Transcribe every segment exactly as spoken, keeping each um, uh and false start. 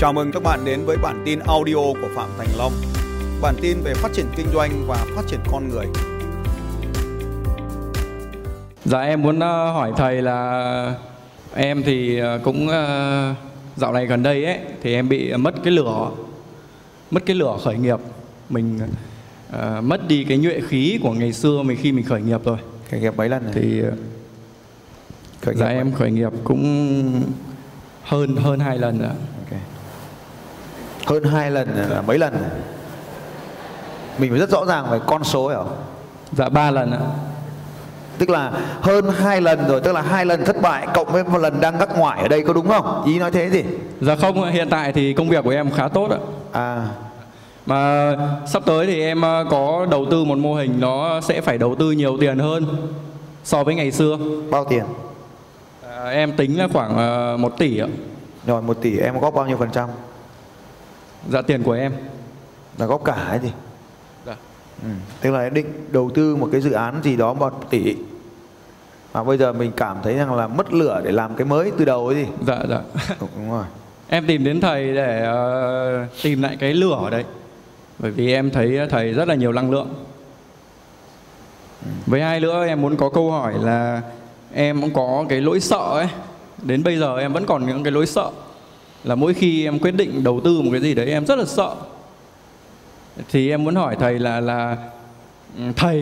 Chào mừng các bạn đến với bản tin audio của Phạm Thành Long. Bản tin về phát triển kinh doanh và phát triển con người. Dạ em muốn hỏi thầy là em thì cũng dạo này gần đây ấy thì em bị mất cái lửa, mất cái lửa khởi nghiệp. Mình uh, mất đi cái nhuệ khí của ngày xưa mình khi mình khởi nghiệp rồi. Khởi nghiệp mấy lần này? Thì khởi nghiệp dạ em khởi nghiệp cũng hơn hơn hai lần rồi. Hơn hai lần là mấy lần? Mình phải rất rõ ràng về con số hiểu? Dạ ba lần ạ. Tức là hơn hai lần rồi, tức là hai lần thất bại cộng với một lần đang gác ngoải ở đây, có đúng không? Ý nói thế gì? Dạ không, hiện tại thì công việc của em khá tốt ạ. À. Mà sắp tới thì em có đầu tư một mô hình, nó sẽ phải đầu tư nhiều tiền hơn so với ngày xưa. Bao tiền? À, em tính là khoảng một tỷ ạ. Rồi một tỷ em góp bao nhiêu phần trăm? Dạ tiền của em là góp cả hay gì? Dạ. Ừ. Tức là em định đầu tư một cái dự án gì đó một tỷ, mà bây giờ mình cảm thấy rằng là mất lửa để làm cái mới từ đầu ấy gì? Dạ dạ. Đúng rồi. Em tìm đến thầy để uh, tìm lại cái lửa ở đấy, bởi vì em thấy thầy rất là nhiều năng lượng. Ừ. Với hai nữa em muốn có câu hỏi là em cũng có cái nỗi sợ ấy, đến bây giờ em vẫn còn những cái nỗi sợ. Là mỗi khi em quyết định đầu tư một cái gì đấy em rất là sợ. Thì em muốn hỏi thầy là là thầy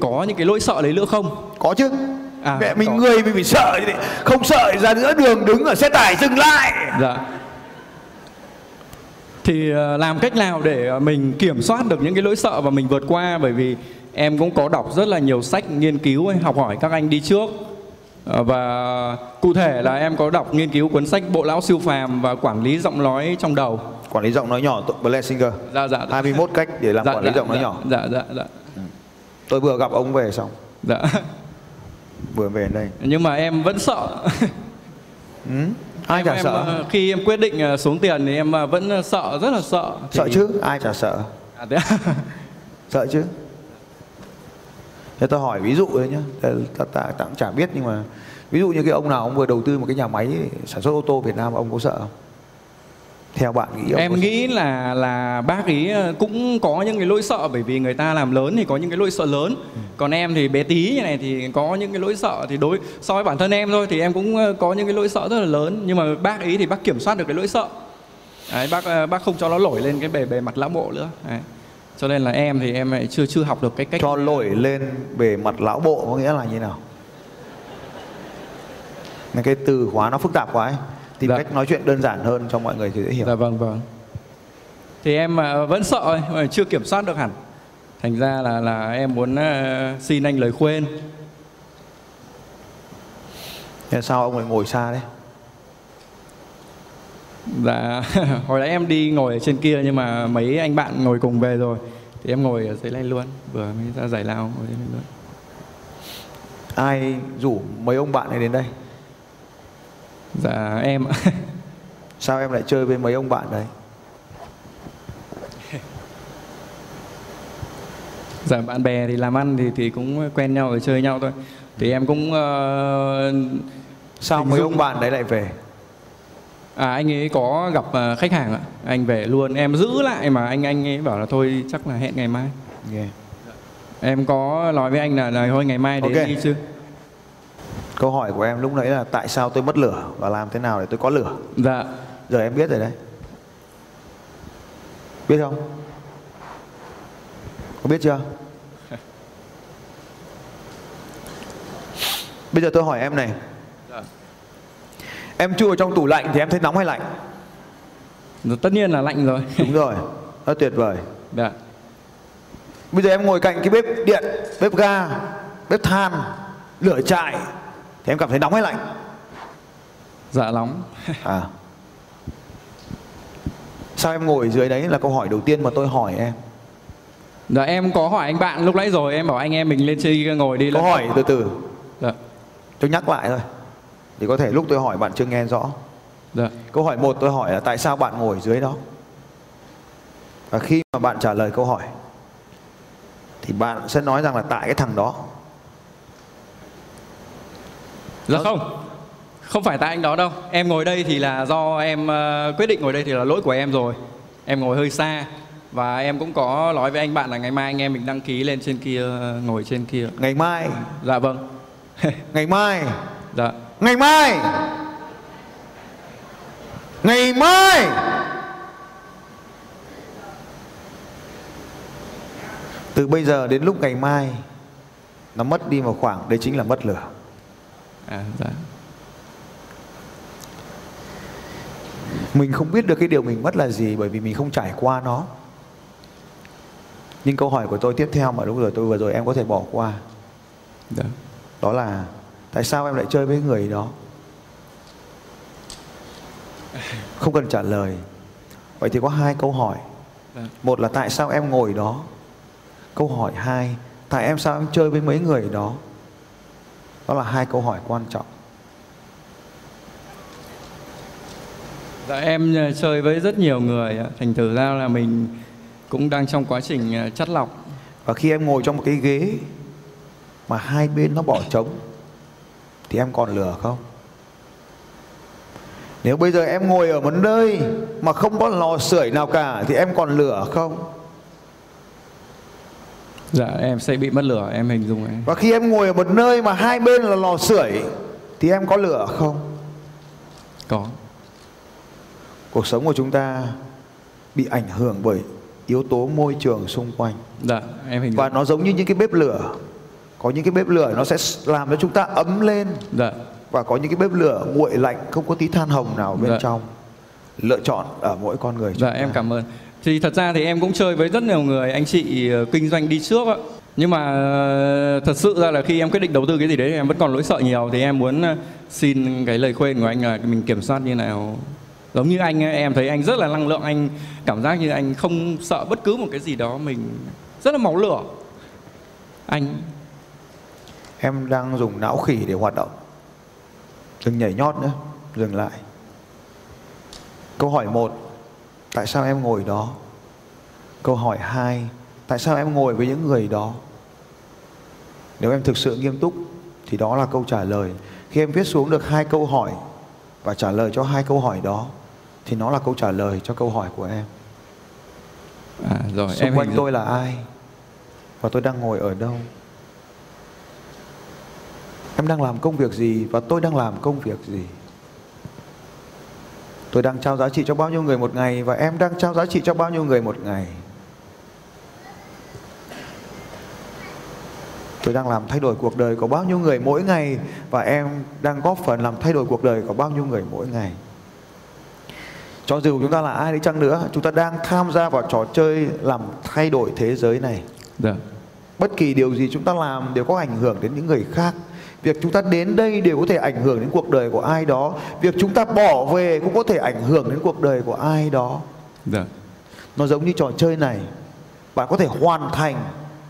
có những cái nỗi sợ đấy nữa không? Có chứ. À, mẹ mình có. Người mình phải sợ, không sợ ra giữa đường đứng ở xe tải dừng lại. Dạ. Thì làm cách nào để mình kiểm soát được những cái nỗi sợ và mình vượt qua? Bởi vì em cũng có đọc rất là nhiều sách nghiên cứu, học hỏi các anh đi trước. Và cụ thể là em có đọc nghiên cứu cuốn sách Bộ Lão Siêu Phàm và Quản lý Giọng Nói Trong Đầu. Quản lý giọng nói nhỏ, Blake Singer. Dạ, dạ, dạ. hai mươi mốt cách để làm dạ, quản lý dạ, giọng nói dạ, nhỏ. Dạ, dạ, dạ. Ừ. Tôi vừa gặp ông về xong. Dạ. Vừa về đây. Nhưng mà em vẫn sợ. Ừ. Ai em, chả em, sợ. Khi em quyết định xuống tiền thì em vẫn sợ, rất là sợ. Sợ thì... chứ, ai chả sợ. À, thế... Sợ chứ. Thế tôi hỏi ví dụ đấy nhá, ta, ta, ta cũng chả biết, nhưng mà ví dụ như cái ông nào ông vừa đầu tư một cái nhà máy sản xuất ô tô Việt Nam, ông có sợ không? Theo bạn nghĩ ông em nghĩ là là bác ý cũng có những cái nỗi sợ, bởi vì người ta làm lớn thì có những cái nỗi sợ lớn. Ừ. Còn em thì bé tí như này thì có những cái nỗi sợ thì đối so với bản thân em thôi thì em cũng có những cái nỗi sợ rất là lớn, nhưng mà bác ý thì bác kiểm soát được cái nỗi sợ. Đấy, bác bác không cho nó nổi lên cái bề bề mặt lão bộ nữa. Đấy. Cho nên là em thì em lại chưa chưa học được cái cách cho nổi lên bề mặt lão bộ, có nghĩa là như nào? Cái từ khóa nó phức tạp quá ấy. Tìm dạ. cách nói chuyện đơn giản hơn cho mọi người thì dễ hiểu. Dạ vâng vâng. Thì em vẫn sợ, chưa kiểm soát được hẳn. Thành ra là là em muốn xin anh lời khuyên. Thế sao ông lại ngồi xa đấy? Dạ, hồi nãy em đi ngồi ở trên kia nhưng mà mấy anh bạn ngồi cùng về rồi. Thì em ngồi ở dưới này luôn, vừa mới ra giải lao ngồi dưới này luôn. Ai rủ mấy ông bạn này đến đây? Dạ, em. Sao em lại chơi với mấy ông bạn đấy? Dạ, bạn bè thì làm ăn thì, thì cũng quen nhau rồi chơi nhau thôi. Thì em cũng... Uh, Sao mấy ông bạn đấy lại về? À, anh ấy có gặp uh, khách hàng ạ, anh về luôn, em giữ lại mà anh anh ấy bảo là thôi chắc là hẹn ngày mai. Yeah. Em có nói với anh là, là thôi ngày mai đến okay. đi chứ. Câu hỏi của em lúc nãy là tại sao tôi mất lửa và làm thế nào để tôi có lửa? Dạ. Giờ em biết rồi đấy. Biết không? Có biết chưa? Bây giờ tôi hỏi em này. Em chui vào trong tủ lạnh thì em thấy nóng hay lạnh? Tất nhiên là lạnh rồi. Đúng rồi, rất tuyệt vời. Dạ. Bây giờ em ngồi cạnh cái bếp điện, bếp ga, bếp than, lửa trại thì em cảm thấy nóng hay lạnh? Dạ nóng. À. Sao em ngồi dưới đấy là câu hỏi đầu tiên mà tôi hỏi em. Dạ em có hỏi anh bạn lúc nãy rồi, em bảo anh em mình lên chơi ngồi đi. Câu hỏi từ từ. Dạ. Tôi nhắc lại thôi. Thì có thể lúc tôi hỏi bạn chưa nghe rõ. Dạ. Câu hỏi một tôi hỏi là tại sao bạn ngồi dưới đó? Và khi mà bạn trả lời câu hỏi thì bạn sẽ nói rằng là tại cái thằng đó. Dạ không. Không phải tại anh đó đâu. Em ngồi đây thì là do em uh, quyết định ngồi đây thì là lỗi của em rồi. Em ngồi hơi xa. Và em cũng có nói với anh bạn là ngày mai anh em mình đăng ký lên trên kia, ngồi trên kia. Ngày mai? Ừ. Dạ vâng. Ngày mai? Dạ. Ngày mai? Ngày mai? Từ bây giờ đến lúc ngày mai, nó mất đi một khoảng, đấy chính là mất lửa. À, dạ. Mình không biết được cái điều mình mất là gì bởi vì mình không trải qua nó. Nhưng câu hỏi của tôi tiếp theo mà đúng rồi tôi vừa rồi em có thể bỏ qua. Đó, đó là tại sao em lại chơi với người đó? Không cần trả lời. Vậy thì có hai câu hỏi. Một là tại sao em ngồi đó? Câu hỏi hai, tại em sao em chơi với mấy người đó? Đó là hai câu hỏi quan trọng. Dạ, em chơi với rất nhiều người, thành thử ra là mình cũng đang trong quá trình chắt lọc. Và khi em ngồi trong một cái ghế mà hai bên nó bỏ trống thì em còn lửa không? Nếu bây giờ em ngồi ở một nơi mà không có lò sưởi nào cả thì em còn lửa không? Dạ, em sẽ bị mất lửa, em hình dung ấy. Và khi em ngồi ở một nơi mà hai bên là lò sưởi thì em có lửa không? Có. Cuộc sống của chúng ta bị ảnh hưởng bởi yếu tố môi trường xung quanh. Dạ, em hình dung. Và nó giống như những cái bếp lửa. Có những cái bếp lửa nó sẽ làm cho chúng ta ấm lên. Dạ. Và có những cái bếp lửa nguội lạnh, không có tí than hồng nào bên dạ. trong. Lựa chọn ở mỗi con người. Dạ, ta. Em cảm ơn. Thì thật ra thì em cũng chơi với rất nhiều người, anh chị kinh doanh đi trước ạ. Nhưng mà thật sự ra là khi em quyết định đầu tư cái gì đấy em vẫn còn nỗi sợ nhiều. Thì em muốn xin cái lời khuyên của anh là mình kiểm soát như nào. Giống như anh, em thấy anh rất là năng lượng, anh cảm giác như anh không sợ bất cứ một cái gì đó, mình rất là máu lửa. Anh... Em đang dùng não khỉ để hoạt động. Đừng nhảy nhót nữa, dừng lại. Câu hỏi một, tại sao em ngồi đó? Câu hỏi hai, tại sao em ngồi với những người đó? Nếu em thực sự nghiêm túc thì đó là câu trả lời. Khi em viết xuống được hai câu hỏi và trả lời cho hai câu hỏi đó thì nó là câu trả lời cho câu hỏi của em. À, rồi, xung em quanh tôi là ai? Và tôi đang ngồi ở đâu? Em đang làm công việc gì? Và tôi đang làm công việc gì? Tôi đang trao giá trị cho bao nhiêu người một ngày? Và em đang trao giá trị cho bao nhiêu người một ngày? Tôi đang làm thay đổi cuộc đời của bao nhiêu người mỗi ngày? Và em đang góp phần làm thay đổi cuộc đời của bao nhiêu người mỗi ngày? Cho dù chúng ta là ai đi chăng nữa, chúng ta đang tham gia vào trò chơi làm thay đổi thế giới này. Được. Bất kỳ điều gì chúng ta làm đều có ảnh hưởng đến những người khác. Việc chúng ta đến đây đều có thể ảnh hưởng đến cuộc đời của ai đó. Việc chúng ta bỏ về cũng có thể ảnh hưởng đến cuộc đời của ai đó. Được. Nó giống như trò chơi này. Bạn có thể hoàn thành,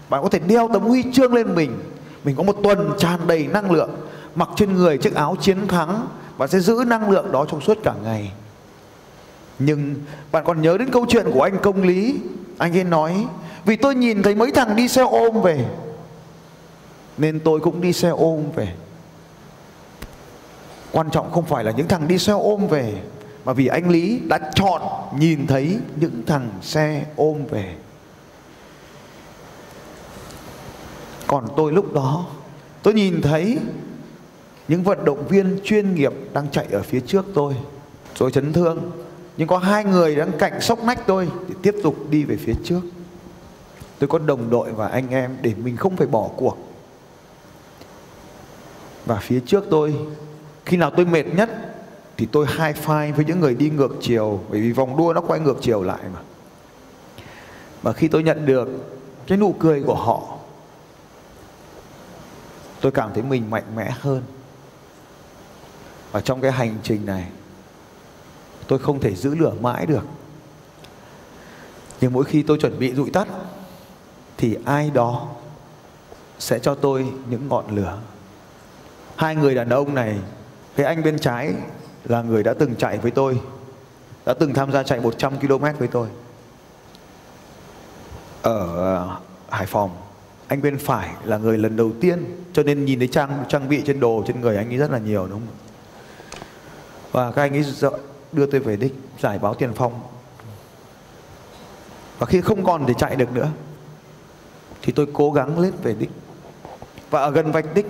bạn có thể đeo tấm huy chương lên mình. Mình có một tuần tràn đầy năng lượng, mặc trên người chiếc áo chiến thắng. Bạn sẽ giữ năng lượng đó trong suốt cả ngày. Nhưng bạn còn nhớ đến câu chuyện của anh Công Lý. Anh ấy nói, vì tôi nhìn thấy mấy thằng đi xe ôm về nên tôi cũng đi xe ôm về. Quan trọng không phải là những thằng đi xe ôm về, mà vì anh Lý đã chọn nhìn thấy những thằng xe ôm về. Còn tôi lúc đó, tôi nhìn thấy những vận động viên chuyên nghiệp đang chạy ở phía trước tôi. Tôi chấn thương, nhưng có hai người đang cạnh sốc nách tôi để tiếp tục đi về phía trước. Tôi có đồng đội và anh em để mình không phải bỏ cuộc. Và phía trước tôi, khi nào tôi mệt nhất thì tôi high five với những người đi ngược chiều. Bởi vì vòng đua nó quay ngược chiều lại mà. Và khi tôi nhận được cái nụ cười của họ, tôi cảm thấy mình mạnh mẽ hơn. Và trong cái hành trình này, tôi không thể giữ lửa mãi được. Nhưng mỗi khi tôi chuẩn bị dụi tắt thì ai đó sẽ cho tôi những ngọn lửa. Hai người đàn ông này, cái anh bên trái là người đã từng chạy với tôi, đã từng tham gia chạy một trăm ki lô mét với tôi ở Hải Phòng. Anh bên phải là người lần đầu tiên, cho nên nhìn thấy trang trang bị trên đồ trên người anh ấy rất là nhiều, đúng không? Và các anh ấy đưa tôi về đích giải báo tiền phong. Và khi không còn để chạy được nữa thì tôi cố gắng lết về đích. Và ở gần vạch đích,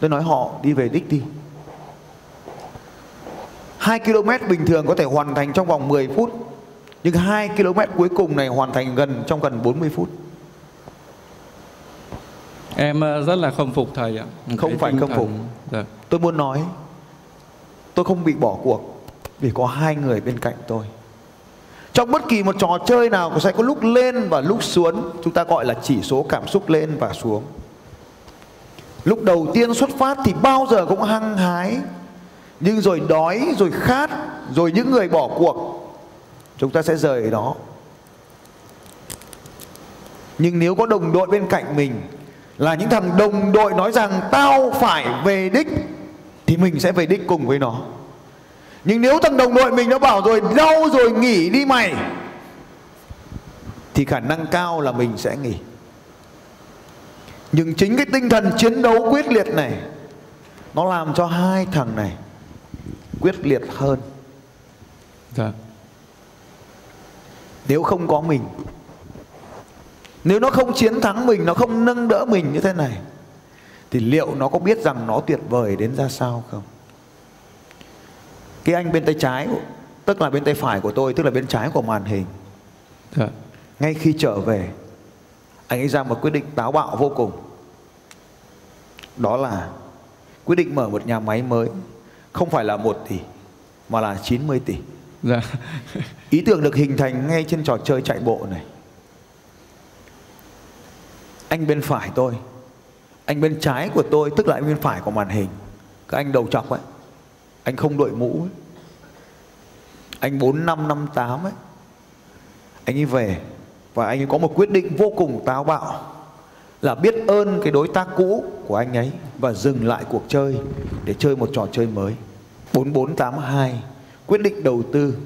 tôi nói họ đi về đích đi. Hai ki lô mét bình thường có thể hoàn thành trong vòng mười phút, nhưng hai ki lô mét cuối cùng này hoàn thành gần trong gần bốn mươi phút. Em rất là khâm phục thầy ạ. Không phải khâm phục, tôi muốn nói tôi không bị bỏ cuộc vì có hai người bên cạnh tôi. Trong bất kỳ một trò chơi nào sẽ có lúc lên và lúc xuống, chúng ta gọi là chỉ số cảm xúc lên và xuống. Lúc đầu tiên xuất phát thì bao giờ cũng hăng hái, nhưng rồi đói, rồi khát, rồi những người bỏ cuộc, chúng ta sẽ rời đó. Nhưng nếu có đồng đội bên cạnh mình, là những thằng đồng đội nói rằng tao phải về đích, thì mình sẽ về đích cùng với nó. Nhưng nếu thằng đồng đội mình nó bảo rồi đau rồi nghỉ đi mày, thì khả năng cao là mình sẽ nghỉ. Nhưng chính cái tinh thần chiến đấu quyết liệt này, nó làm cho hai thằng này quyết liệt hơn. Dạ. Nếu không có mình, nếu nó không chiến thắng mình, nó không nâng đỡ mình như thế này, thì liệu nó có biết rằng nó tuyệt vời đến ra sao không? Cái anh bên tay trái, tức là bên tay phải của tôi, tức là bên trái của màn hình. Dạ. Ngay khi trở về, anh ấy ra một quyết định táo bạo vô cùng. Đó là quyết định mở một nhà máy mới, không phải là một tỷ mà là chín mươi tỷ. Dạ. Ý tưởng được hình thành ngay trên trò chơi chạy bộ này. Anh bên phải tôi, anh bên trái của tôi, tức là anh bên phải của màn hình, các anh đầu chọc ấy, anh không đội mũ ấy, anh bốn năm năm tám ấy, anh ấy về và anh ấy có một quyết định vô cùng táo bạo là biết ơn cái đối tác cũ của anh ấy và dừng lại cuộc chơi để chơi một trò chơi mới. Bốn bốn tám hai quyết định đầu tư.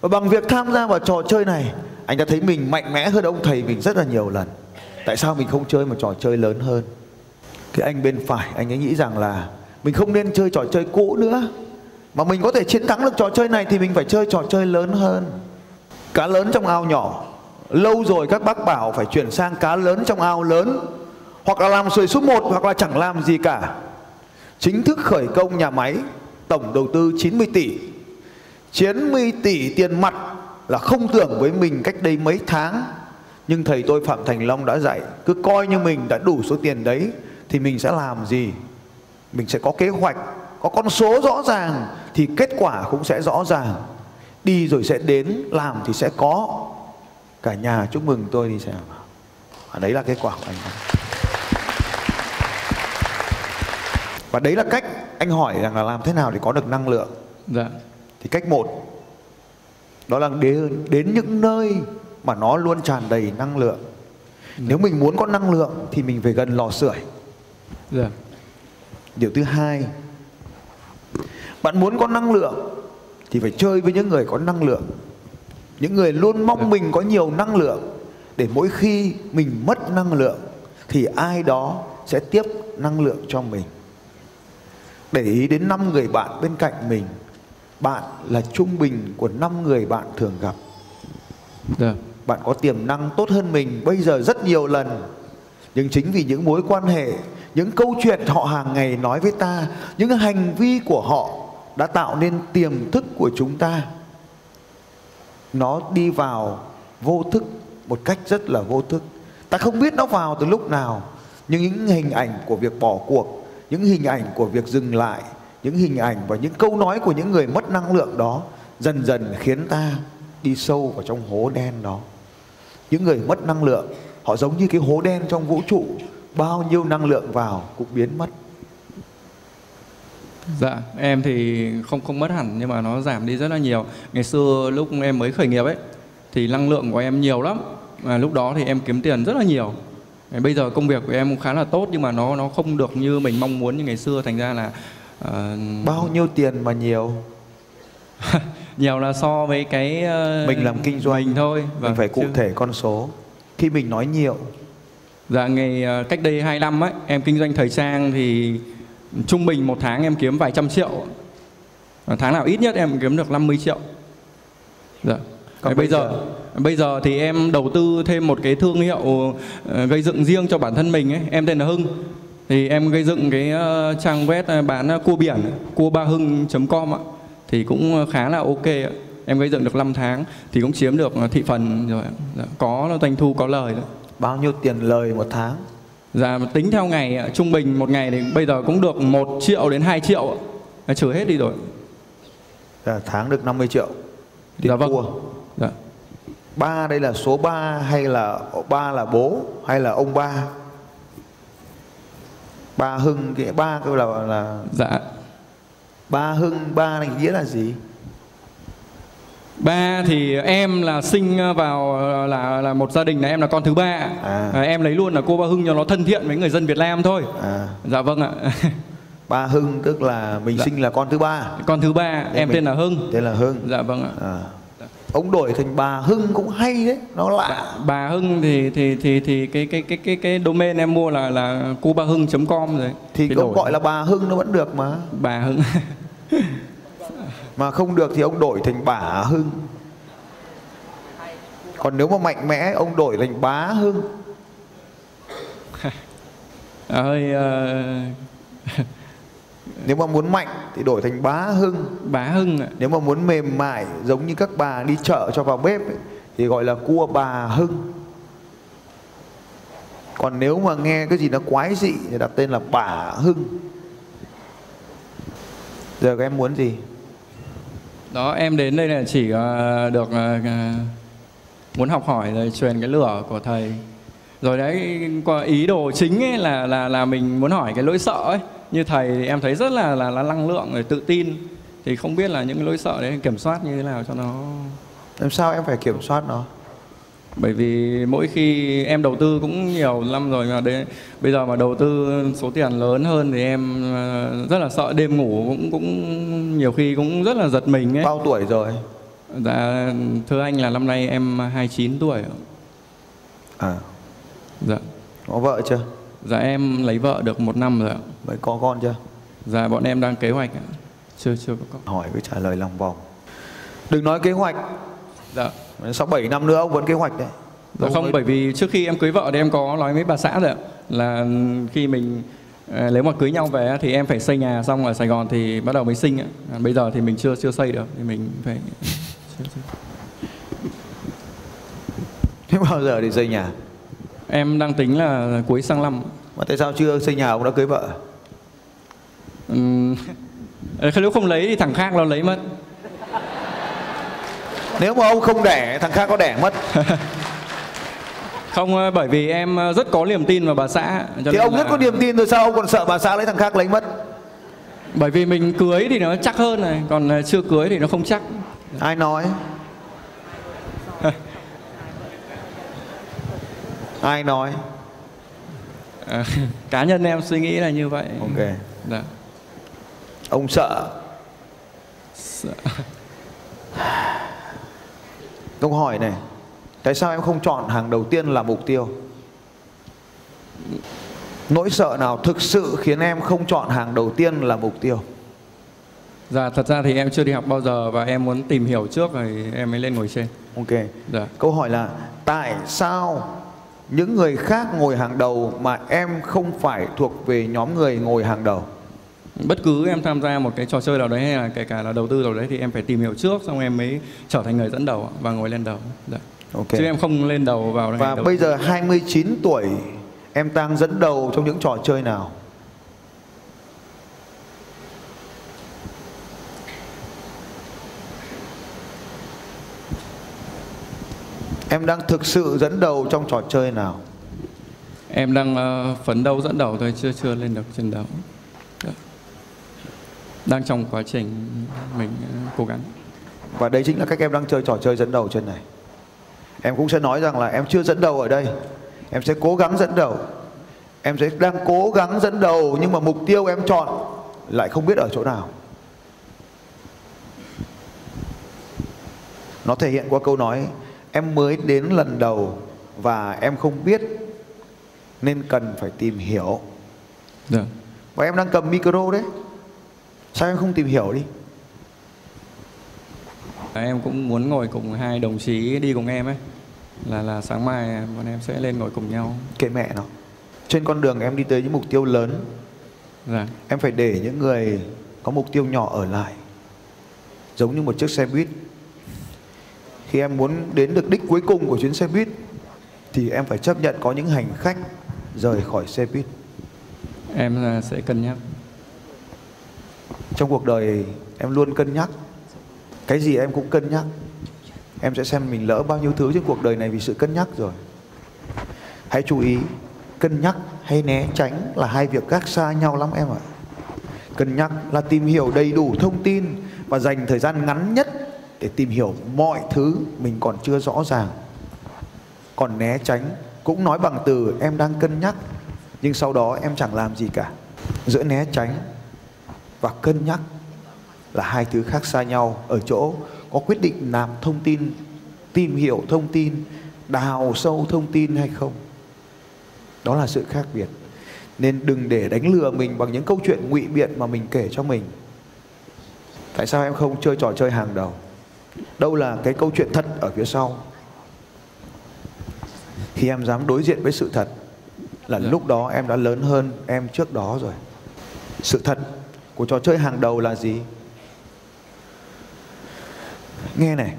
Và bằng việc tham gia vào trò chơi này, anh đã thấy mình mạnh mẽ hơn ông thầy mình rất là nhiều lần. Tại sao mình không chơi một trò chơi lớn hơn? Cái anh bên phải, anh ấy nghĩ rằng là mình không nên chơi trò chơi cũ nữa, mà mình có thể chiến thắng được trò chơi này thì mình phải chơi trò chơi lớn hơn. Cá lớn trong ao nhỏ, lâu rồi các bác bảo phải chuyển sang cá lớn trong ao lớn, hoặc là làm xuề số một, hoặc là chẳng làm gì cả. Chính thức khởi công nhà máy, tổng đầu tư chín mươi tỷ. chín mươi tỷ tiền mặt là không tưởng với mình cách đây mấy tháng, nhưng thầy tôi Phạm Thành Long đã dạy cứ coi như mình đã đủ số tiền đấy thì mình sẽ làm gì. Mình sẽ có kế hoạch, có con số rõ ràng thì kết quả cũng sẽ rõ ràng. Đi rồi sẽ đến, làm thì sẽ có. Cả nhà chúc mừng tôi đi xem. Và đấy là kết quả của anh. Và đấy là cách anh hỏi rằng là làm thế nào để có được năng lượng. Dạ. Thì cách một, đó là đến, đến những nơi mà nó luôn tràn đầy năng lượng. Dạ. Nếu mình muốn có năng lượng thì mình phải gần lò sưởi. Dạ. Điều thứ hai, bạn muốn có năng lượng thì phải chơi với những người có năng lượng. Những người luôn mong mình có nhiều năng lượng, để mỗi khi mình mất năng lượng thì ai đó sẽ tiếp năng lượng cho mình. Để ý đến năm người bạn bên cạnh mình, bạn là trung bình của năm người bạn thường gặp. Được. Bạn có tiềm năng tốt hơn mình bây giờ rất nhiều lần, nhưng chính vì những mối quan hệ, những câu chuyện họ hàng ngày nói với ta, những hành vi của họ đã tạo nên tiềm thức của chúng ta. Nó đi vào vô thức một cách rất là vô thức. Ta không biết nó vào từ lúc nào, nhưng những hình ảnh của việc bỏ cuộc, những hình ảnh của việc dừng lại, những hình ảnh và những câu nói của những người mất năng lượng đó dần dần khiến ta đi sâu vào trong hố đen đó. Những người mất năng lượng, họ giống như cái hố đen trong vũ trụ, bao nhiêu năng lượng vào cũng biến mất. Dạ, em thì không không mất hẳn, nhưng mà nó giảm đi rất là nhiều. Ngày xưa lúc em mới khởi nghiệp ấy thì năng lượng của em nhiều lắm, mà lúc đó thì em kiếm tiền rất là nhiều. Bây giờ công việc của em khá là tốt, nhưng mà nó nó không được như mình mong muốn như ngày xưa, thành ra là uh... bao nhiêu tiền mà nhiều. Nhiều là so với cái uh... mình làm kinh doanh mình thôi. Vâng. Mình phải cụ thể con số khi mình nói nhiều. Dạ, ngày cách đây hai năm ấy, em kinh doanh thời trang thì trung bình một tháng em kiếm vài trăm triệu. Tháng nào ít nhất em kiếm được năm mươi triệu. Dạ. Còn bây giờ, giờ bây giờ thì em đầu tư thêm một cái thương hiệu gây dựng riêng cho bản thân mình ấy. Em tên là Hưng. Thì em gây dựng cái trang web bán cua biển, cua ba hưng chấm com ạ. Thì cũng khá là ok ạ. Em gây dựng được năm tháng thì cũng chiếm được thị phần rồi. Dạ. Có doanh thu, có lời rồi. Bao nhiêu tiền lời một tháng? Dạ, tính theo ngày, trung bình một ngày thì bây giờ cũng được một triệu đến hai triệu. Trừ hết đi rồi. Dạ, tháng được năm mươi triệu. Dạ vâng. Cua. Dạ. Ba đây là số ba hay là ba là bố hay là ông ba? Ba Hưng cái ba kêu là, là... Dạ. Ba Hưng, ba này nghĩa là gì? Ba thì em là sinh vào là là một gia đình là em là con thứ ba. À. À, em lấy luôn là cô Ba Hưng cho nó thân thiện với người dân Việt Nam thôi. À. Dạ vâng ạ. Ba Hưng tức là mình dạ. sinh là con thứ ba. Con thứ ba, thế em tên là Hưng. Tên là Hưng. Dạ vâng ạ. À. Ông đổi thành bà Hưng cũng hay đấy, nó lạ. Bà, bà Hưng thì thì thì thì cái cái cái cái cái domain em mua là là cua ba hưng chấm com rồi. Thì cũng gọi là bà Hưng nó vẫn được mà. Bà Hưng. Mà không được thì ông đổi thành bả Hưng. Còn nếu mà mạnh mẽ ông đổi thành bá Hưng. À, hơi uh... Nếu mà muốn mạnh thì đổi thành bá Hưng. Bá Hưng ạ. Nếu mà muốn mềm mại giống như các bà đi chợ cho vào bếp ấy, thì gọi là cua bà Hưng. Còn nếu mà nghe cái gì nó quái dị thì đặt tên là bả Hưng. Giờ các em muốn gì? Đó, em đến đây là chỉ uh, được uh, muốn học hỏi rồi truyền cái lửa của thầy. Rồi đấy, ý đồ chính ấy là là là mình muốn hỏi cái lỗi sợ ấy. Như thầy thì em thấy rất là là, là năng lượng rồi tự tin. Thì không biết là những cái lỗi sợ đấy kiểm soát như thế nào cho nó. Làm sao em phải kiểm soát nó? Bởi vì mỗi khi em đầu tư cũng nhiều năm rồi mà đấy, bây giờ mà đầu tư số tiền lớn hơn thì em rất là sợ, đêm ngủ cũng cũng nhiều khi cũng rất là giật mình ấy. Bao tuổi rồi? Dạ, thưa anh là năm nay em hai mươi chín tuổi. À. Dạ. Có vợ chưa? Dạ em lấy vợ được một năm rồi ạ. Vậy có con chưa? Dạ bọn em đang kế hoạch ạ. Chưa, chưa có con. Hỏi cứ trả lời lòng vòng. Đừng nói kế hoạch. Dạ. Sau bảy năm nữa ông vẫn kế hoạch đấy. Dạ không, mới... bởi vì trước khi em cưới vợ thì em có nói với bà xã rồi ạ. Là khi mình nếu mà cưới nhau về thì em phải xây nhà xong ở Sài Gòn thì bắt đầu mới sinh ạ. Bây giờ thì mình chưa chưa xây được thì mình phải... Thế bao giờ thì xây nhà? Em đang tính là cuối sang năm. Mà tại sao chưa xây nhà ông đã cưới vợ? Ừ. Nếu không lấy thì thằng khác nó lấy mất. Nếu mà ông không đẻ, thằng khác có đẻ mất. Không, bởi vì em rất có niềm tin vào bà xã. Thì ông rất là... có niềm tin rồi sao ông còn sợ bà xã lấy thằng khác lấy mất? Bởi vì mình cưới thì nó chắc hơn này, còn chưa cưới thì nó không chắc. Ai nói? Ai nói? À, cá nhân em suy nghĩ là như vậy. Ok. Đã. Ông sợ. Sợ. Ông hỏi này, tại sao em không chọn hàng đầu tiên là mục tiêu? Nỗi sợ nào thực sự khiến em không chọn hàng đầu tiên là mục tiêu? Dạ, thật ra thì em chưa đi học bao giờ và em muốn tìm hiểu trước rồi em mới lên ngồi trên. Ok. Đã. Câu hỏi là tại sao những người khác ngồi hàng đầu mà em không phải thuộc về nhóm người ngồi hàng đầu? Bất cứ em tham gia một cái trò chơi nào đấy hay là kể cả là đầu tư nào đấy thì em phải tìm hiểu trước xong em mới trở thành người dẫn đầu và ngồi lên đầu. Dạ. Okay. Chứ em không lên đầu vào. Và đầu bây giờ hai mươi chín tuổi em đang dẫn đầu trong những trò chơi nào? Em đang thực sự dẫn đầu trong trò chơi nào? Em đang uh, phấn đấu dẫn đầu thôi, chưa chưa lên được trên đầu. Đang trong quá trình mình uh, cố gắng. Và đây chính là cách em đang chơi trò chơi dẫn đầu trên này. Em cũng sẽ nói rằng là em chưa dẫn đầu ở đây. Em sẽ cố gắng dẫn đầu. Em sẽ đang cố gắng dẫn đầu nhưng mà mục tiêu em chọn lại không biết ở chỗ nào. Nó thể hiện qua câu nói em mới đến lần đầu và em không biết nên cần phải tìm hiểu. Dạ. Và em đang cầm micro đấy. Sao em không tìm hiểu đi? Em cũng muốn ngồi cùng hai đồng chí đi cùng em ấy. Là là sáng mai bọn em sẽ lên ngồi cùng nhau. Kệ mẹ nó. Trên con đường em đi tới những mục tiêu lớn, dạ, em phải để những người có mục tiêu nhỏ ở lại. Giống như một chiếc xe buýt, khi em muốn đến được đích cuối cùng của chuyến xe buýt thì em phải chấp nhận có những hành khách rời khỏi xe buýt. Em sẽ cân nhắc. Trong cuộc đời em luôn cân nhắc. Cái gì em cũng cân nhắc. Em sẽ xem mình lỡ bao nhiêu thứ trên cuộc đời này vì sự cân nhắc rồi. Hãy chú ý, cân nhắc hay né tránh là hai việc khác xa nhau lắm em ạ. Cân nhắc là tìm hiểu đầy đủ thông tin và dành thời gian ngắn nhất để tìm hiểu mọi thứ mình còn chưa rõ ràng. Còn né tránh cũng nói bằng từ em đang cân nhắc, nhưng sau đó em chẳng làm gì cả. Giữa né tránh và cân nhắc là hai thứ khác xa nhau ở chỗ có quyết định làm thông tin, tìm hiểu thông tin, đào sâu thông tin hay không. Đó là sự khác biệt. Nên đừng để đánh lừa mình bằng những câu chuyện ngụy biện mà mình kể cho mình. Tại sao em không chơi trò chơi hàng đầu? Đâu là cái câu chuyện thật ở phía sau? Khi em dám đối diện với sự thật là lúc đó em đã lớn hơn em trước đó rồi. Sự thật của trò chơi hàng đầu là gì? Nghe này,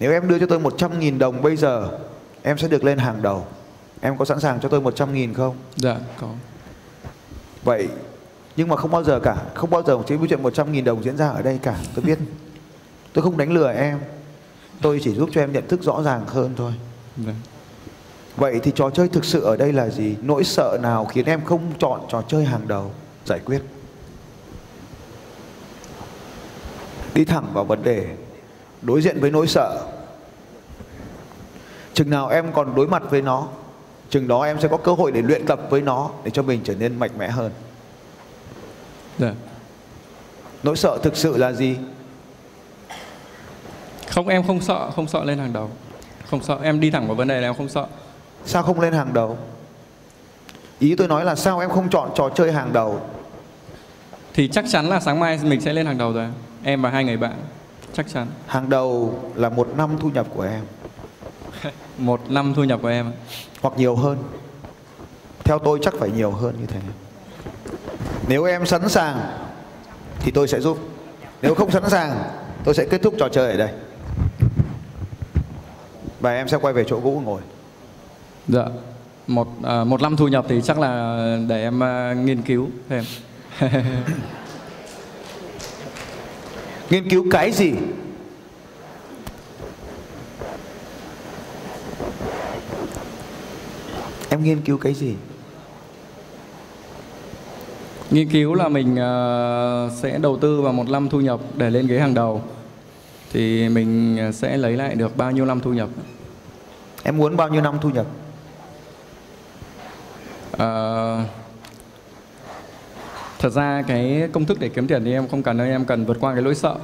nếu em đưa cho tôi một trăm nghìn đồng bây giờ, em sẽ được lên hàng đầu. Em có sẵn sàng cho tôi một trăm nghìn không? Dạ, có. Vậy, nhưng mà không bao giờ cả, không bao giờ một chuyện một trăm nghìn đồng diễn ra ở đây cả. Tôi biết, tôi không đánh lừa em. Tôi chỉ giúp cho em nhận thức rõ ràng hơn thôi. Dạ. Vậy thì trò chơi thực sự ở đây là gì? Nỗi sợ nào khiến em không chọn trò chơi hàng đầu? Giải quyết. Đi thẳng vào vấn đề. Đối diện với nỗi sợ, chừng nào em còn đối mặt với nó, chừng đó em sẽ có cơ hội để luyện tập với nó, để cho mình trở nên mạnh mẽ hơn. Dạ. Nỗi sợ thực sự là gì? Không, em không sợ, không sợ lên hàng đầu. Không sợ, em đi thẳng vào vấn đề này, em không sợ. Sao không lên hàng đầu? Ý tôi nói là sao em không chọn trò chơi hàng đầu? Thì chắc chắn là sáng mai mình sẽ lên hàng đầu rồi. Em và hai người bạn. Chắc chắn. Hàng đầu là một năm thu nhập của em. Một năm thu nhập của em. Hoặc nhiều hơn. Theo tôi chắc phải nhiều hơn như thế. Nếu em sẵn sàng thì tôi sẽ giúp. Nếu không sẵn sàng, tôi sẽ kết thúc trò chơi ở đây. Và em sẽ quay về chỗ cũ ngồi. Dạ. Một, à, một năm thu nhập thì chắc là để em uh, nghiên cứu thêm. Nghiên cứu cái gì? Em nghiên cứu cái gì? Nghiên cứu là mình uh, sẽ đầu tư vào một năm thu nhập để lên ghế hàng đầu. Thì mình sẽ lấy lại được bao nhiêu năm thu nhập? Em muốn bao nhiêu năm thu nhập? Uh, thật ra cái công thức để kiếm tiền thì em không cần đâu, em cần vượt qua cái nỗi sợ.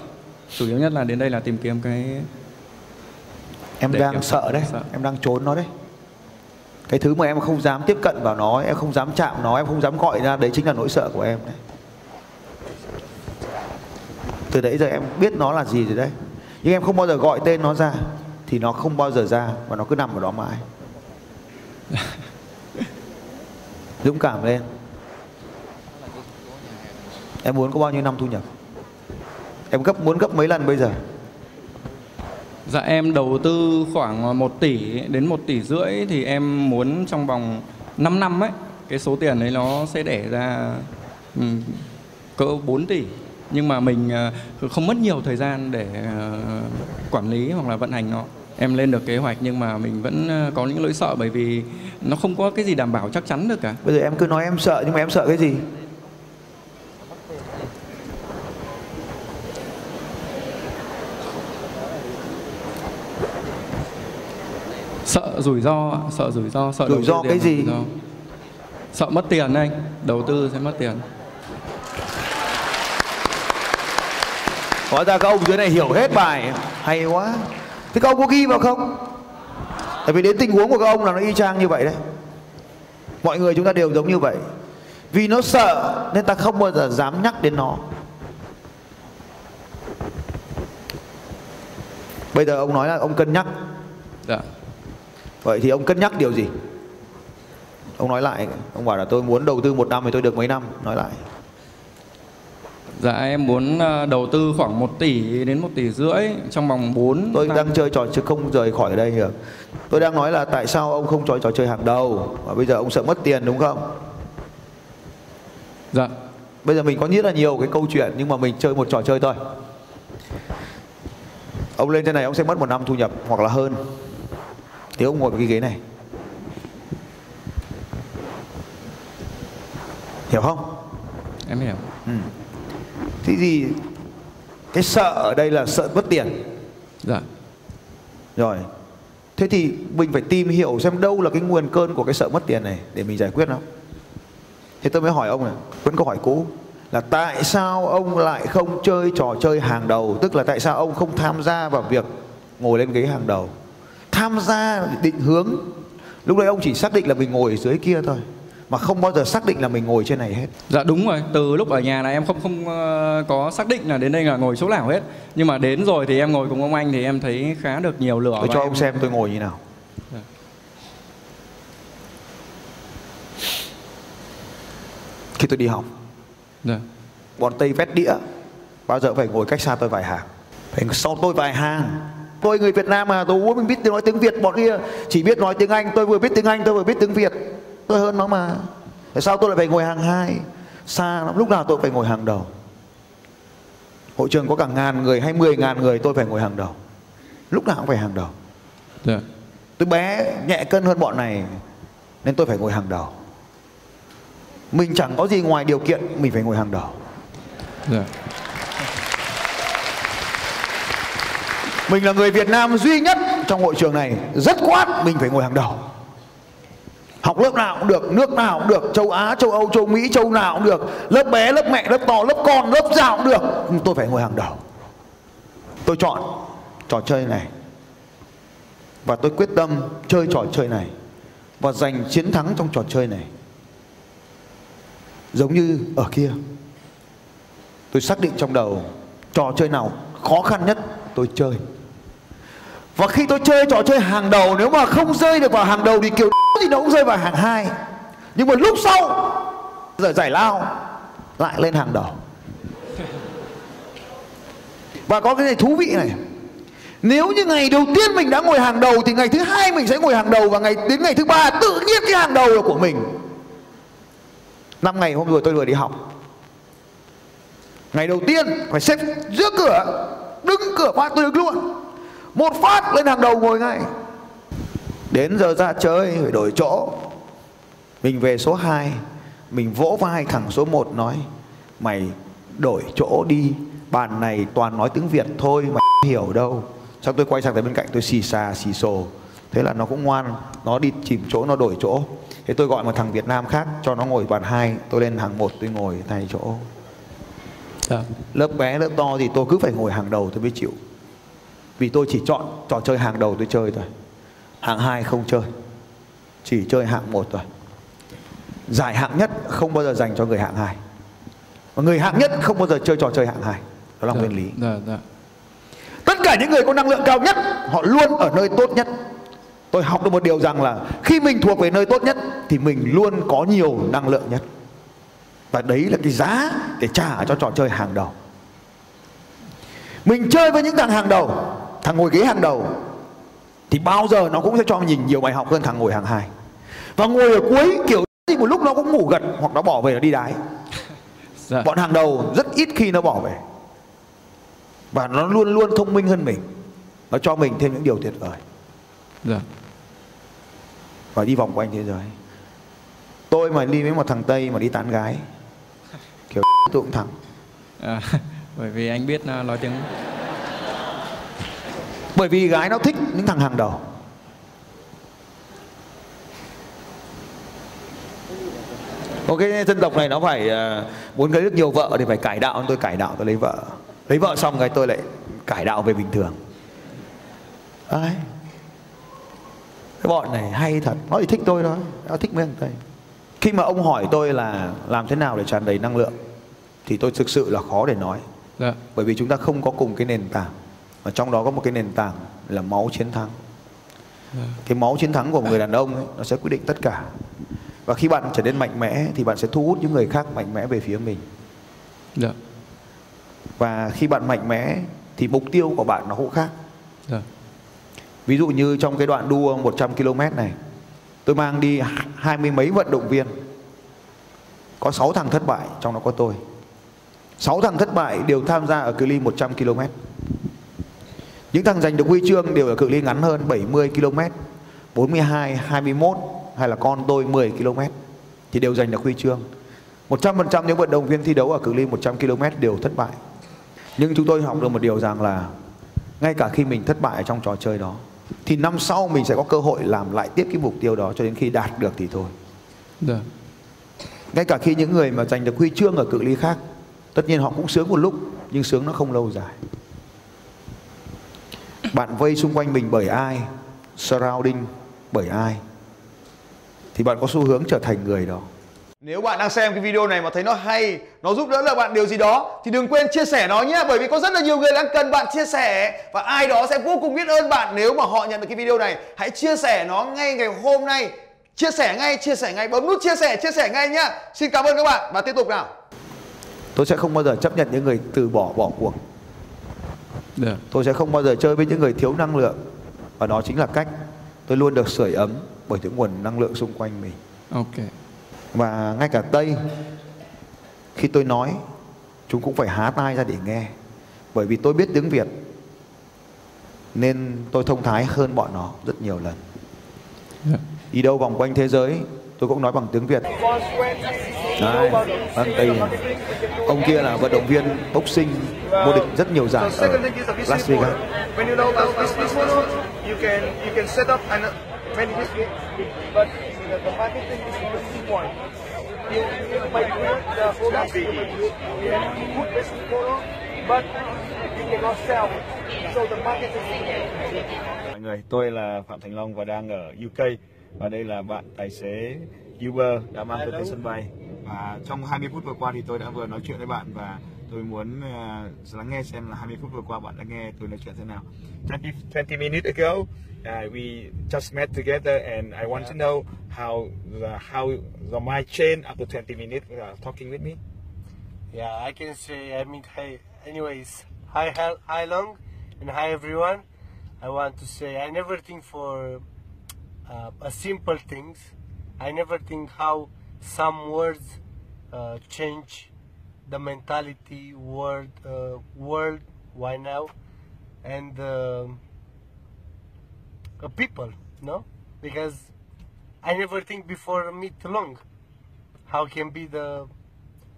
Chủ yếu nhất là đến đây là tìm kiếm cái... Em để đang sợ đấy, sợ. Em đang trốn nó đấy. Cái thứ mà em không dám tiếp cận vào nó, em không dám chạm nó, em không dám gọi ra, đấy chính là nỗi sợ của em đấy. Từ đấy giờ em biết nó là gì rồi đấy. Nhưng em không bao giờ gọi tên nó ra thì nó không bao giờ ra và nó cứ nằm ở đó mãi. Dũng cảm lên. Em muốn có bao nhiêu năm thu nhập? Em gấp muốn gấp mấy lần bây giờ? Dạ em đầu tư khoảng một tỷ đến một tỷ rưỡi thì em muốn trong vòng năm năm ấy, cái số tiền đấy nó sẽ đẻ ra um, cỡ bốn tỷ. Nhưng mà mình uh, không mất nhiều thời gian để uh, quản lý hoặc là vận hành nó. Em lên được kế hoạch nhưng mà mình vẫn uh, có những nỗi sợ bởi vì nó không có cái gì đảm bảo chắc chắn được cả. Bây giờ em cứ nói em sợ nhưng mà em sợ cái gì? Sợ rủi ro, sợ rủi ro, sợ rủi ro cái gì? Rủi ro. Sợ mất tiền anh, đầu tư sẽ mất tiền. Hóa ra các ông dưới này hiểu hết bài, hay quá. Thế các ông có ghi vào không? Tại vì đến tình huống của các ông là nó y chang như vậy đấy. Mọi người chúng ta đều giống như vậy. Vì nó sợ nên ta không bao giờ dám nhắc đến nó. Bây giờ ông nói là ông cân nhắc. Dạ. Vậy thì ông cân nhắc điều gì? Ông nói lại. Ông bảo là tôi muốn đầu tư một năm thì tôi được mấy năm? Nói lại. Dạ em muốn đầu tư khoảng một tỷ đến một tỷ rưỡi trong vòng bốn. Tôi đang chơi trò chứ không rời khỏi đây được. Tôi đang nói là tại sao ông không chơi trò chơi hàng đầu? Và bây giờ ông sợ mất tiền đúng không? Dạ. Bây giờ mình có rất là nhiều cái câu chuyện, nhưng mà mình chơi một trò chơi thôi. Ông lên trên này ông sẽ mất một năm thu nhập hoặc là hơn. Thì ông ngồi vào cái ghế này. Hiểu không? Em hiểu. Ừ. Thế gì cái sợ ở đây là sợ mất tiền. Dạ. Rồi. Thế thì mình phải tìm hiểu xem đâu là cái nguồn cơn của cái sợ mất tiền này để mình giải quyết nó. Thế tôi mới hỏi ông này, vẫn câu hỏi cũ là tại sao ông lại không chơi trò chơi hàng đầu, tức là tại sao ông không tham gia vào việc ngồi lên ghế hàng đầu, tham gia định hướng. Lúc đấy ông chỉ xác định là mình ngồi ở dưới kia thôi, mà không bao giờ xác định là mình ngồi trên này hết. Dạ đúng rồi, từ lúc ở nhà là em không không uh, có xác định là đến đây là ngồi chỗ nào hết. Nhưng mà đến rồi thì em ngồi cùng ông anh thì em thấy khá được nhiều lửa. Tôi cho em... ông xem tôi ngồi như nào. Dạ. Khi tôi đi học, dạ, bọn Tây vét đĩa bao giờ phải ngồi cách xa tôi vài hàng, phải sau tôi vài hàng. Tôi người Việt Nam mà, tôi muốn biết nói tiếng Việt, bọn kia chỉ biết nói tiếng Anh. Tôi vừa biết tiếng Anh, tôi vừa biết tiếng Việt, tôi hơn nó mà. Tại sao tôi lại phải ngồi hàng hai? Xa lắm, lúc nào tôi phải ngồi hàng đầu. Hội trường có cả ngàn người hay mười ngàn người, tôi phải ngồi hàng đầu. Lúc nào cũng phải hàng đầu. Dạ. Tôi bé nhẹ cân hơn bọn này nên tôi phải ngồi hàng đầu. Mình chẳng có gì ngoài điều kiện, mình phải ngồi hàng đầu. Dạ. Mình là người Việt Nam duy nhất trong hội trường này rất quát mình phải ngồi hàng đầu. Học lớp nào cũng được, nước nào cũng được, châu Á, châu Âu, châu Mỹ, châu nào cũng được. Lớp bé, lớp mẹ, lớp to, lớp con, lớp già cũng được. Nhưng tôi phải ngồi hàng đầu. Tôi chọn trò chơi này. Và tôi quyết tâm chơi trò chơi này. Và giành chiến thắng trong trò chơi này. Giống như ở kia, tôi xác định trong đầu trò chơi nào khó khăn nhất tôi chơi. Và khi tôi chơi trò chơi hàng đầu, nếu mà không rơi được vào hàng đầu thì kiểu thì nó cũng rơi vào hàng hai. Nhưng mà lúc sau giờ giải lao lại lên hàng đầu. Và có cái này thú vị này, nếu như ngày đầu tiên mình đã ngồi hàng đầu thì ngày thứ hai mình sẽ ngồi hàng đầu, và ngày đến ngày thứ ba tự nhiên cái hàng đầu là của mình. Năm ngày hôm rồi tôi vừa đi học, ngày đầu tiên phải xếp giữa cửa, đứng cửa phát tôi đứng luôn, một phát lên hàng đầu ngồi ngay. Đến giờ ra chơi phải đổi chỗ. Mình về số hai, mình vỗ vai thằng số một nói: mày đổi chỗ đi, bàn này toàn nói tiếng Việt thôi, mày hiểu đâu. Xong tôi quay sang tới bên cạnh tôi xì xà xì xồ. Thế là nó cũng ngoan, nó đi chìm chỗ, nó đổi chỗ. Thế tôi gọi một thằng Việt Nam khác cho nó ngồi bàn hai, tôi lên hàng một tôi ngồi thay chỗ. À. Lớp bé lớp to thì tôi cứ phải ngồi hàng đầu tôi mới chịu. Vì tôi chỉ chọn trò chơi hàng đầu tôi chơi thôi. Hạng hai không chơi, chỉ chơi hạng một thôi. Giải hạng nhất không bao giờ dành cho người hạng hai, và người hạng nhất không bao giờ chơi trò chơi hạng hai. Đó là nguyên lý. Dạ, dạ. Tất cả những người có năng lượng cao nhất họ luôn ở nơi tốt nhất. Tôi học được một điều rằng là khi mình thuộc về nơi tốt nhất thì mình luôn có nhiều năng lượng nhất. Và đấy là cái giá để trả cho trò chơi hàng đầu. Mình chơi với những thằng hàng đầu, thằng ngồi ghế hàng đầu, thì bao giờ nó cũng sẽ cho mình nhiều bài học hơn thằng ngồi hàng hai. Và ngồi ở cuối kiểu thì một lúc nó cũng ngủ gật hoặc nó bỏ về nó đi đái. Dạ. Bọn hàng đầu rất ít khi nó bỏ về. Và nó luôn luôn thông minh hơn mình. Nó cho mình thêm những điều tuyệt vời. Dạ. Và đi vòng quanh thế giới. Tôi mà đi với một thằng Tây mà đi tán gái kiểu tôi cũng thẳng. À, bởi vì anh biết nói tiếng. Bởi vì gái nó thích những thằng hàng đầu. Có cái dân tộc này nó phải muốn lấy được nhiều vợ thì phải cải đạo. Tôi cải đạo tôi lấy vợ. Lấy vợ xong rồi tôi lại cải đạo về bình thường. Đấy. Cái bọn này hay thật. Nó thì thích tôi đó. Nó thích mấy thằng Tây. Khi mà ông hỏi tôi là làm thế nào để tràn đầy năng lượng thì tôi thực sự là khó để nói. Dạ. Bởi vì chúng ta không có cùng cái nền tảng. Và trong đó có một cái nền tảng là máu chiến thắng. Cái máu chiến thắng của một người đàn ông ấy, nó sẽ quyết định tất cả. Và khi bạn trở nên mạnh mẽ thì bạn sẽ thu hút những người khác mạnh mẽ về phía mình. Dạ. Và khi bạn mạnh mẽ thì mục tiêu của bạn nó cũng khác. Dạ. Ví dụ như trong cái đoạn đua một trăm ki lô mét này, tôi mang đi hai mươi mấy vận động viên. Có sáu thằng thất bại, trong đó có tôi. Sáu thằng thất bại đều tham gia ở cự ly một trăm ki lô mét. Những thằng giành được huy chương đều ở cự ly ngắn hơn, bảy mươi ki lô mét, bốn mươi hai, hai mươi mốt, hay là con tôi mười ki lô mét thì đều giành được huy chương. một trăm phần trăm những vận động viên thi đấu ở cự ly một trăm ki lô mét đều thất bại. Nhưng chúng tôi học được một điều rằng là ngay cả khi mình thất bại trong trò chơi đó thì năm sau mình sẽ có cơ hội làm lại tiếp cái mục tiêu đó cho đến khi đạt được thì thôi. Được. Ngay cả khi những người mà giành được huy chương ở cự ly khác, tất nhiên họ cũng sướng một lúc, nhưng sướng nó không lâu dài. Bạn vây xung quanh mình bởi ai, surrounding bởi ai, thì bạn có xu hướng trở thành người đó. Nếu bạn đang xem cái video này mà thấy nó hay, nó giúp đỡ được bạn điều gì đó, thì đừng quên chia sẻ nó nhé. Bởi vì có rất là nhiều người đang cần bạn chia sẻ. Và ai đó sẽ vô cùng biết ơn bạn nếu mà họ nhận được cái video này. Hãy chia sẻ nó ngay ngày hôm nay. Chia sẻ ngay, chia sẻ ngay, bấm nút chia sẻ, chia sẻ ngay nhá. Xin cảm ơn các bạn và tiếp tục nào. Tôi sẽ không bao giờ chấp nhận những người từ bỏ, bỏ cuộc. Được. Tôi sẽ không bao giờ chơi với những người thiếu năng lượng. Và đó chính là cách tôi luôn được sưởi ấm bởi những nguồn năng lượng xung quanh mình. Ok. Và ngay cả Tây, khi tôi nói, chúng cũng phải há tai ra để nghe. Bởi vì tôi biết tiếng Việt nên tôi thông thái hơn bọn nó rất nhiều lần. Được. Đi đâu vòng quanh thế giới tôi cũng nói bằng tiếng Việt. Đấy, anh Tây, ông kia là vận động viên boxing vô địch rất nhiều giải ở Las Vegas. Mọi người, tôi là Phạm Thành Long và đang ở u ca. Và đây là bạn tài xế Uber đã mang tôi tới sân bay. Và trong hai mươi phút vừa qua thì tôi đã vừa nói chuyện với bạn. Và tôi muốn uh, lắng nghe xem là hai mươi phút vừa qua bạn đã nghe tôi nói chuyện thế nào. twenty minutes ago uh, we just met together and I want yeah. to know how the, how the mind changed after twenty minutes uh, talking with me. Yeah, I can say, I mean, hi, anyways, hi, hi Long and hi everyone. I want to say I never think for Uh, a simple things. I never think how some words uh, change the mentality world uh, world why now and uh, uh, people, no, because I never think before meet Long how can be the.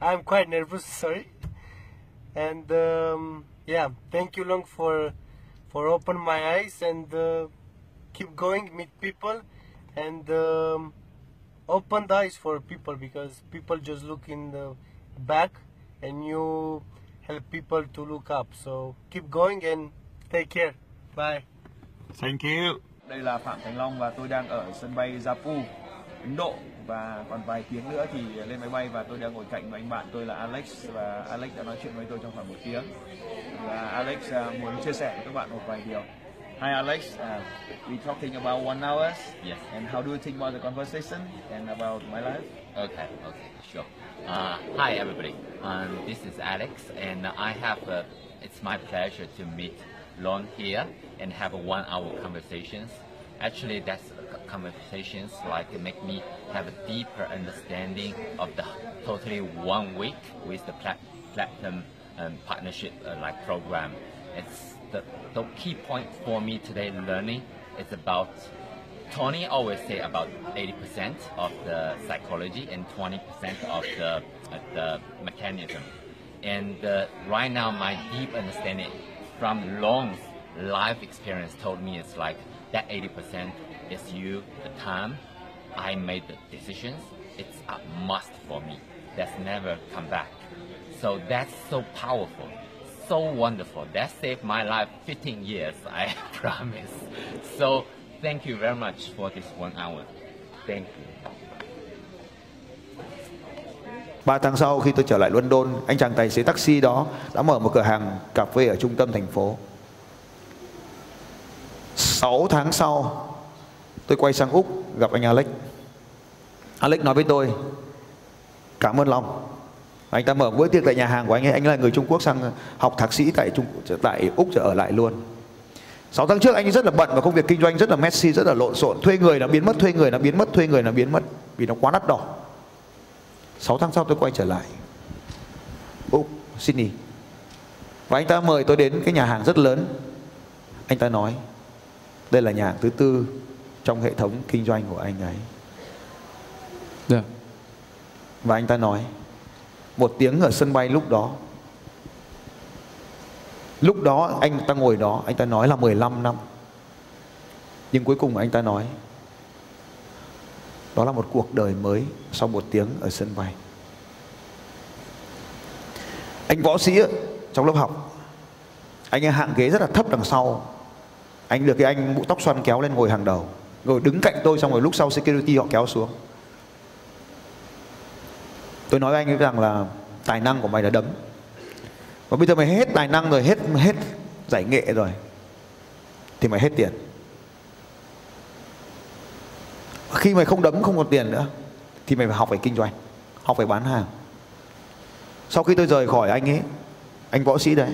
I'm quite nervous, sorry, and um, yeah, thank you Long for for open my eyes and uh, keep going, meet people, and um, open the eyes for people, because people just look in the back and you help people to look up. So keep going and take care. Bye. Thank you. Đây là Phạm Thành Long và tôi đang ở sân bay Jaipur, Ấn Độ, và còn vài tiếng nữa thì lên máy bay, và tôi đang ngồi cạnh một anh bạn tôi là Alex, và Alex đã nói chuyện với tôi trong khoảng một tiếng. Và Alex muốn chia sẻ với các bạn một vài điều. Hi Alex, uh, we talking about one hour. Yes. And how do you think about the conversation and about my life? Okay, okay, sure. Uh, hi everybody, um, this is Alex, and I have. Uh, it's my pleasure to meet Long here and have a one-hour conversations. Actually, that's conversations like make me have a deeper understanding of the totally one week with the platinum um, partnership uh, like program. It's the, the key point for me today learning is about, Tony always say about eighty percent of the psychology and twenty percent of the, the mechanism. And uh, right now my deep understanding from long life experience told me it's like that eighty percent is you, the time I made the decisions, it's a must for me. That's never come back. So that's so powerful. So wonderful. That saved my life fifteen years, I promise. So thank you very much for this one hour. Thank you. Ba tháng sau khi tôi trở lại London, anh chàng tài xế taxi đó đã mở một cửa hàng cà phê ở trung tâm thành phố. sáu tháng sau tôi quay sang Úc gặp anh Alex. Alex nói với tôi cảm ơn Long. Anh ta mở bữa tiệc tại nhà hàng của anh ấy. Anh là người Trung Quốc sang học thạc sĩ tại Trung, tại Úc rồi ở lại luôn. sáu tháng trước anh ấy rất là bận và công việc kinh doanh rất là messy, rất là lộn xộn. Thuê người là biến mất, thuê người là biến mất, thuê người là biến mất. Vì nó quá đắt đỏ. sáu tháng sau tôi quay trở lại Úc, Sydney. Và anh ta mời tôi đến cái nhà hàng rất lớn. Anh ta nói đây là nhà hàng thứ tư trong hệ thống kinh doanh của anh ấy. Yeah. Và anh ta nói một tiếng ở sân bay lúc đó. Lúc đó anh ta ngồi đó, anh ta nói là mười lăm năm. Nhưng cuối cùng anh ta nói đó là một cuộc đời mới sau một tiếng ở sân bay. Anh võ sĩ trong lớp học, anh ấy hạng ghế rất là thấp đằng sau. Anh được cái anh mũ tóc xoăn kéo lên ngồi hàng đầu, rồi đứng cạnh tôi, xong rồi lúc sau security họ kéo xuống. Tôi nói với anh ấy rằng là tài năng của mày đã đấm. Và bây giờ mày hết tài năng rồi, hết hết giải nghệ rồi, thì mày hết tiền. Khi mày không đấm không còn tiền nữa, thì mày phải học về kinh doanh, học về bán hàng. Sau khi tôi rời khỏi anh ấy, anh võ sĩ đấy,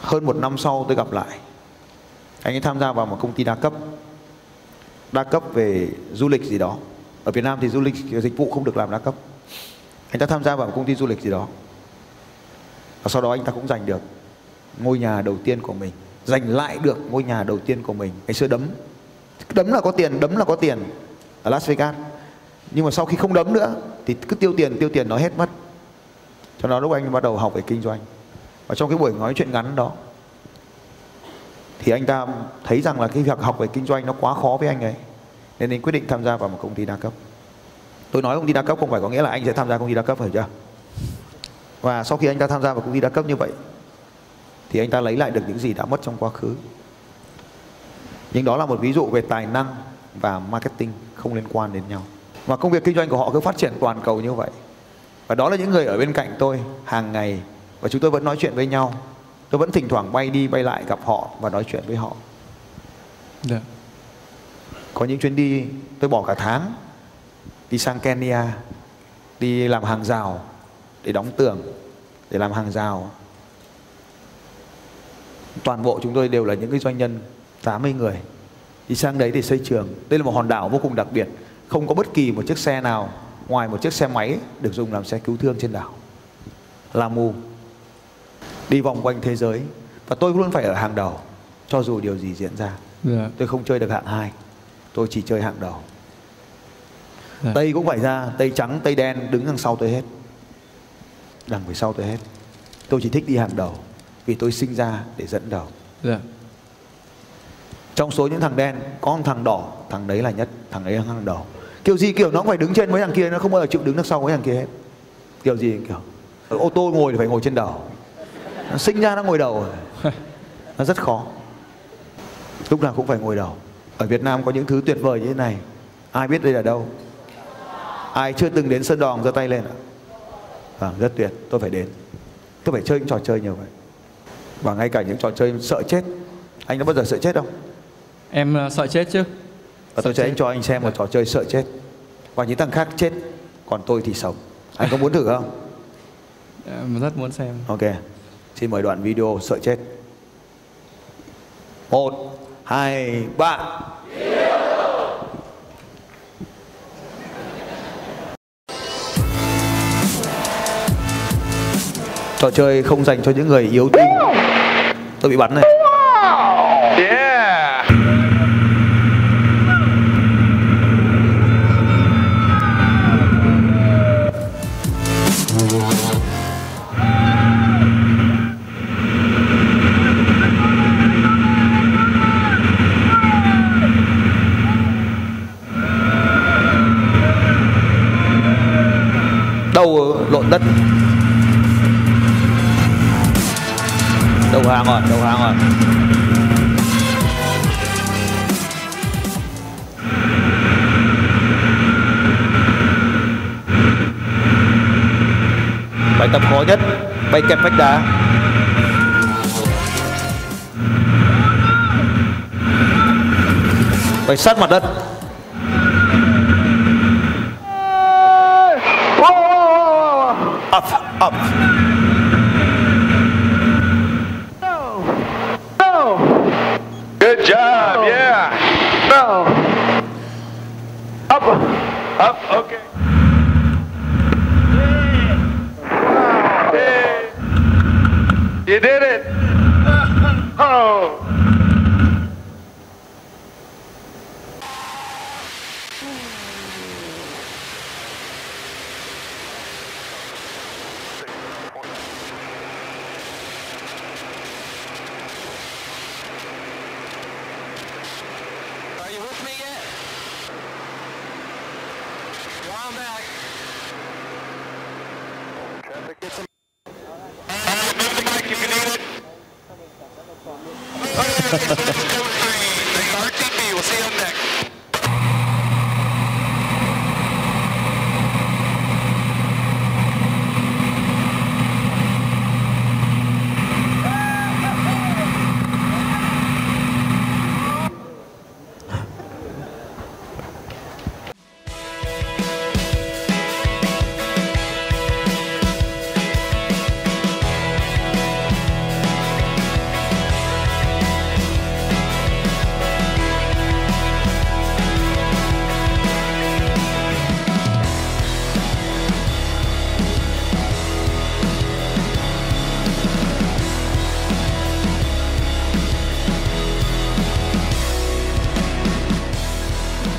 hơn một năm sau tôi gặp lại. Anh ấy tham gia vào một công ty đa cấp, đa cấp về du lịch gì đó. Ở Việt Nam thì du lịch dịch vụ không được làm đa cấp. Anh ta tham gia vào một công ty du lịch gì đó. Và sau đó anh ta cũng giành được ngôi nhà đầu tiên của mình, giành lại được ngôi nhà đầu tiên của mình. Ngày xưa đấm, đấm là có tiền, đấm là có tiền ở Las Vegas. Nhưng mà sau khi không đấm nữa thì cứ tiêu tiền, tiêu tiền nó hết mất. Cho nên lúc anh bắt đầu học về kinh doanh. Và trong cái buổi nói chuyện ngắn đó thì anh ta thấy rằng là cái việc học về kinh doanh nó quá khó với anh ấy, nên anh quyết định tham gia vào một công ty đa cấp. Tôi nói công ty đa cấp không phải có nghĩa là anh sẽ tham gia công ty đa cấp, phải chưa? Và sau khi anh ta tham gia vào công ty đa cấp như vậy thì anh ta lấy lại được những gì đã mất trong quá khứ. Nhưng đó là một ví dụ về tài năng và marketing không liên quan đến nhau. Và công việc kinh doanh của họ cứ phát triển toàn cầu như vậy. Và đó là những người ở bên cạnh tôi hàng ngày. Và chúng tôi vẫn nói chuyện với nhau. Tôi vẫn thỉnh thoảng bay đi bay lại gặp họ và nói chuyện với họ. Được. Có những chuyến đi tôi bỏ cả tháng, đi sang Kenya, đi làm hàng rào để đóng tường, để làm hàng rào. Toàn bộ chúng tôi đều là những cái doanh nhân tám mươi người, đi sang đấy để xây trường. Đây là một hòn đảo vô cùng đặc biệt, không có bất kỳ một chiếc xe nào ngoài một chiếc xe máy được dùng làm xe cứu thương trên đảo. Lamu, đi vòng quanh thế giới và tôi luôn phải ở hàng đầu cho dù điều gì diễn ra. Yeah. Tôi không chơi được hạng hai. Tôi chỉ chơi hạng đầu. Đấy. Tây cũng phải ra, Tây trắng, Tây đen đứng đằng sau tôi hết. Đằng phía sau tôi hết. Tôi chỉ thích đi hạng đầu vì tôi sinh ra để dẫn đầu. Đấy. Trong số những thằng đen có một thằng đỏ, thằng đấy là nhất, thằng đấy là hàng đầu. Kiểu gì kiểu nó cũng phải đứng trên mấy thằng kia, nó không bao giờ chịu đứng đằng sau mấy thằng kia hết. Kiểu gì kiểu ô tô ngồi thì phải ngồi trên đầu. Nó sinh ra nó ngồi đầu. Nó rất khó. Lúc nào cũng phải ngồi đầu. Ở Việt Nam có những thứ tuyệt vời như thế này. Ai biết đây là đâu? Ai chưa từng đến Sơn Đòn giơ tay lên ạ? À, rất tuyệt, tôi phải đến. Tôi phải chơi những trò chơi nhiều vậy. Và ngay cả những trò chơi sợ chết. Anh đã bao giờ sợ chết không? Em sợ chết chứ. Và tôi sẽ cho anh xem một trò chơi sợ chết. Và những thằng khác chết, còn tôi thì sống. Anh có muốn thử không? Em rất muốn xem. Ok, xin mời đoạn video sợ chết. Một, hai, ba. Trò chơi không dành cho những người yếu tim. Tôi bị bắn này. Yeah. Đầu lộn đất. Đầu hàng rồi, đầu hàng rồi. Bài tập khó nhất, bay kẹp vách đá. phải sát mặt đất. Up, up. No. No. Good job, no. Yeah. No. Up, up, okay. Yeah. Yeah. You did it. Oh.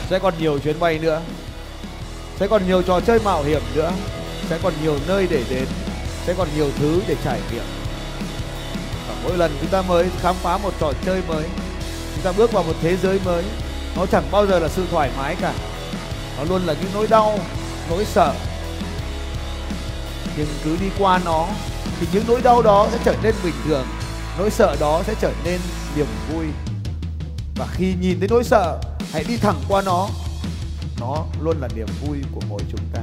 Sẽ còn nhiều chuyến bay nữa, sẽ còn nhiều trò chơi mạo hiểm nữa, sẽ còn nhiều nơi để đến, sẽ còn nhiều thứ để trải nghiệm. Và mỗi lần chúng ta mới khám phá một trò chơi mới, chúng ta bước vào một thế giới mới, nó chẳng bao giờ là sự thoải mái cả, nó luôn là những nỗi đau, nỗi sợ. Nhưng cứ đi qua nó thì những nỗi đau đó sẽ trở nên bình thường, nỗi sợ đó sẽ trở nên niềm vui. Và khi nhìn thấy nỗi sợ, hãy đi thẳng qua nó, nó luôn là niềm vui của mỗi chúng ta.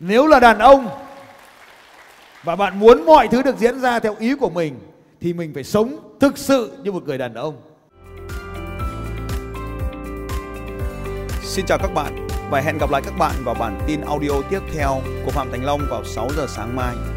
Nếu là đàn ông và bạn muốn mọi thứ được diễn ra theo ý của mình thì mình phải sống thực sự như một người đàn ông. Xin chào các bạn và hẹn gặp lại các bạn vào bản tin audio tiếp theo của Phạm Thành Long vào sáu giờ sáng mai.